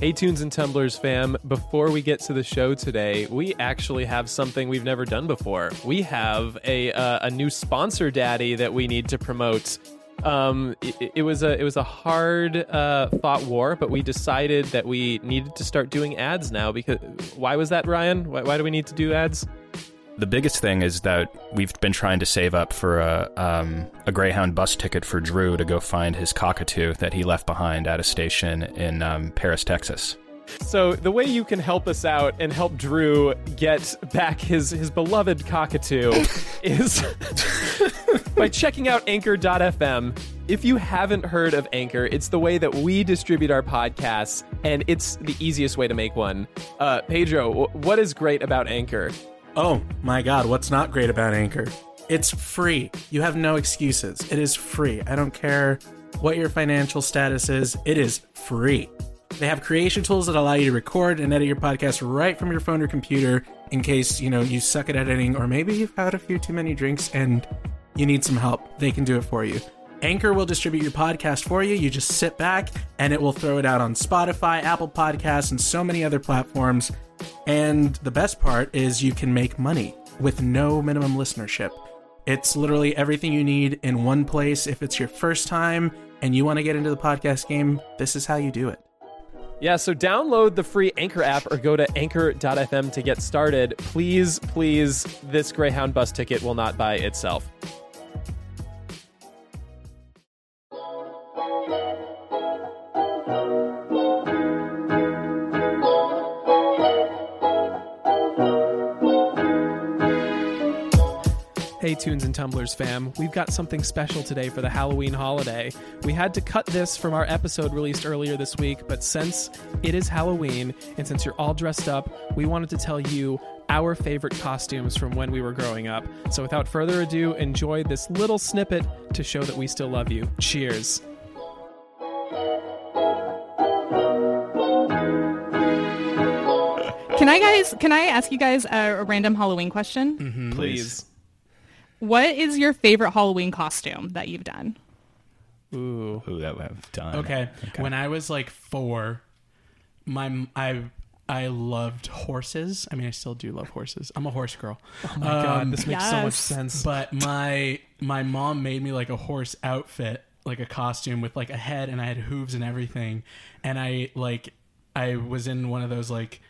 Hey, Tunes and Tumblers fam. Before we get to the show today, we actually have something we've never done before. We have a new sponsor daddy that we need to promote. It was a hard fought war, but we decided that we needed to start doing ads now. Because why was that, Ryan? Why do we need to do ads? The biggest thing is that we've been trying to save up for a Greyhound bus ticket for Drew to go find his cockatoo that he left behind at a station in Paris, Texas. So the way you can help us out and help Drew get back his beloved cockatoo is by checking out Anchor.fm. If you haven't heard of Anchor, it's the way that we distribute our podcasts, and it's the easiest way to make one. Pedro, what is great about Anchor? Oh my God, what's not great about Anchor? It's free. You have no excuses. It is free. I don't care what your financial status is. It is free. They have creation tools that allow you to record and edit your podcast right from your phone or computer in case, you suck at editing, or maybe you've had a few too many drinks and you need some help. They can do it for you. Anchor will distribute your podcast for you. You just sit back and it will throw it out on Spotify, Apple Podcasts, and so many other platforms. And the best part is you can make money with no minimum listenership. It's literally everything you need in one place. If it's your first time and you want to get into the podcast game, this is how you do it. Yeah, so download the free Anchor app or go to anchor.fm to get started. Please, please, this Greyhound bus ticket will not buy itself. Hey, Tunes and Tumblers fam, we've got something special today for the Halloween holiday. We had to cut this from our episode released earlier this week, but since it is Halloween and since you're all dressed up, we wanted to tell you our favorite costumes from when we were growing up. So without further ado, enjoy this little snippet to show that we still love you. Cheers. Can I ask you guys a random Halloween question? Mm-hmm. Please. What is your favorite Halloween costume that you've done? Ooh, that I've done. Okay. When I was like 4, I loved horses. I mean, I still do love horses. I'm a horse girl. Oh my God, this makes so much sense. But my mom made me like a horse outfit, like a costume with like a head, and I had hooves and everything. And I was in one of those like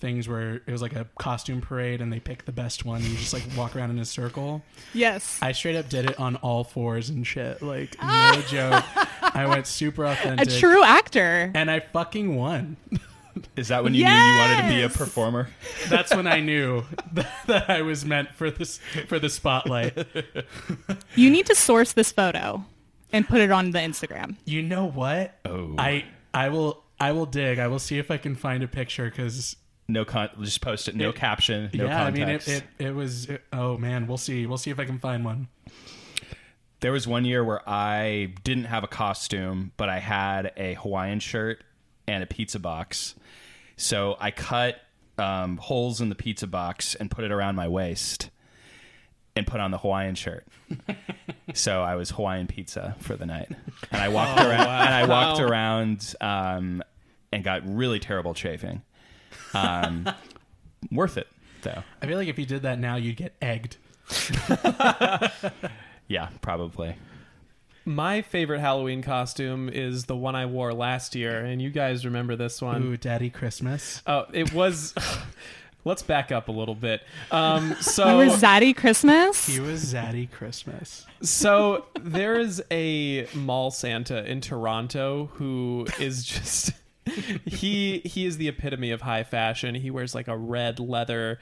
things where it was like a costume parade and they pick the best one and you just like walk around in a circle. Yes. I straight up did it on all fours and shit. Like, no joke. I went super authentic. A true actor. And I fucking won. Is that when you knew you wanted to be a performer? That's when I knew that I was meant for this, for the spotlight. You need to source this photo and put it on the Instagram. You know what? Oh. I will dig. I will see if I can find a picture, because... just post it. No caption. No context. I mean, it was... oh, man. We'll see if I can find one. There was one year where I didn't have a costume, but I had a Hawaiian shirt and a pizza box. So I cut holes in the pizza box and put it around my waist and put on the Hawaiian shirt. So I was Hawaiian pizza for the night. And I walked around and got really terrible chafing. Worth it, though. I feel like if you did that now, you'd get egged. Yeah, probably. My favorite Halloween costume is the one I wore last year, and you guys remember this one. Ooh, Daddy Christmas. Oh, it was... Let's back up a little bit. So it was Zaddy Christmas? He was Zaddy Christmas. So there is a mall Santa in Toronto who is just... He is the epitome of high fashion. He wears like a red leather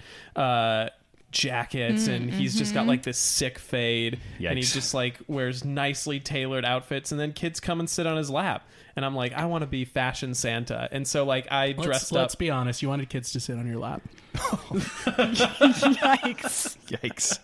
jackets and he's just got like this sick fade. Yikes. And he just like wears nicely tailored outfits, and then kids come and sit on his lap, and I'm like, I want to be fashion Santa. And so like I dressed up. Let's be honest, you wanted kids to sit on your lap. Yikes.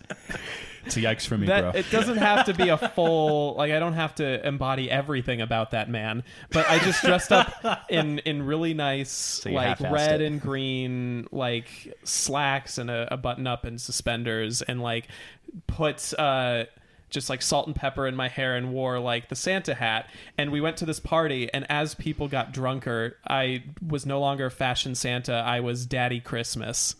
It's a yikes for me, bro. It doesn't have to be a full... Like, I don't have to embody everything about that man. But I just dressed up in really nice, so like, red and green, like, slacks and a button-up and suspenders. And, like, put... just like salt and pepper in my hair and wore like the Santa hat. And we went to this party, and as people got drunker, I was no longer fashion Santa. I was Daddy Christmas.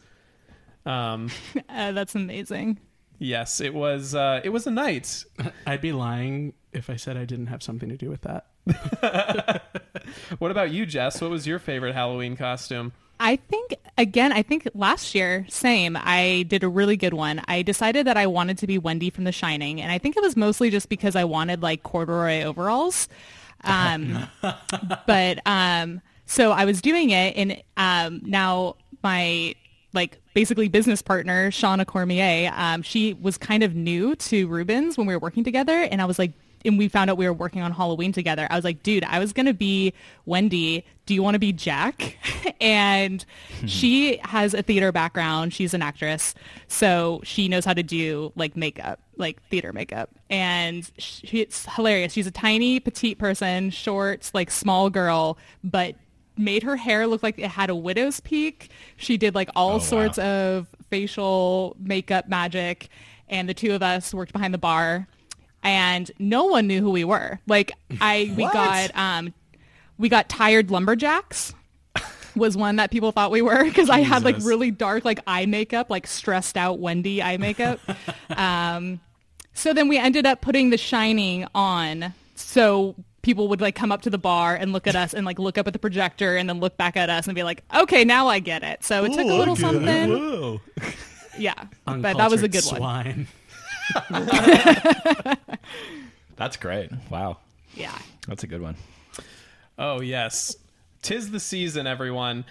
That's amazing. Yes, it was a night. I'd be lying if I said I didn't have something to do with that. What about you, Jess? What was your favorite Halloween costume? I think last year, same. I did a really good one. I decided that I wanted to be Wendy from The Shining, and I think it was mostly just because I wanted like corduroy overalls. So I was doing it, and now my like basically business partner, Shauna Cormier, she was kind of new to Rubens when we were working together, and I was like, and we found out we were working on Halloween together. I was like, dude, I was going to be Wendy. Do you want to be Jack? And she has a theater background. She's an actress. So she knows how to do like makeup, like theater makeup. And it's hilarious. She's a tiny, petite person, short, like small girl, but made her hair look like it had a widow's peak. She did like all sorts of facial makeup magic. And the two of us worked behind the bar. And no one knew who we were. Like we got tired lumberjacks was one that people thought we were, because I had like really dark like eye makeup, like stressed out Wendy eye makeup. So then we ended up putting The Shining on, so people would like come up to the bar and look at us and like look up at the projector and then look back at us and be like, okay, now I get it. So it took a little something. Whoa. Yeah, but that was a good one. That's great. Wow. Yeah, that's a good one. Oh yes, 'tis the season, everyone.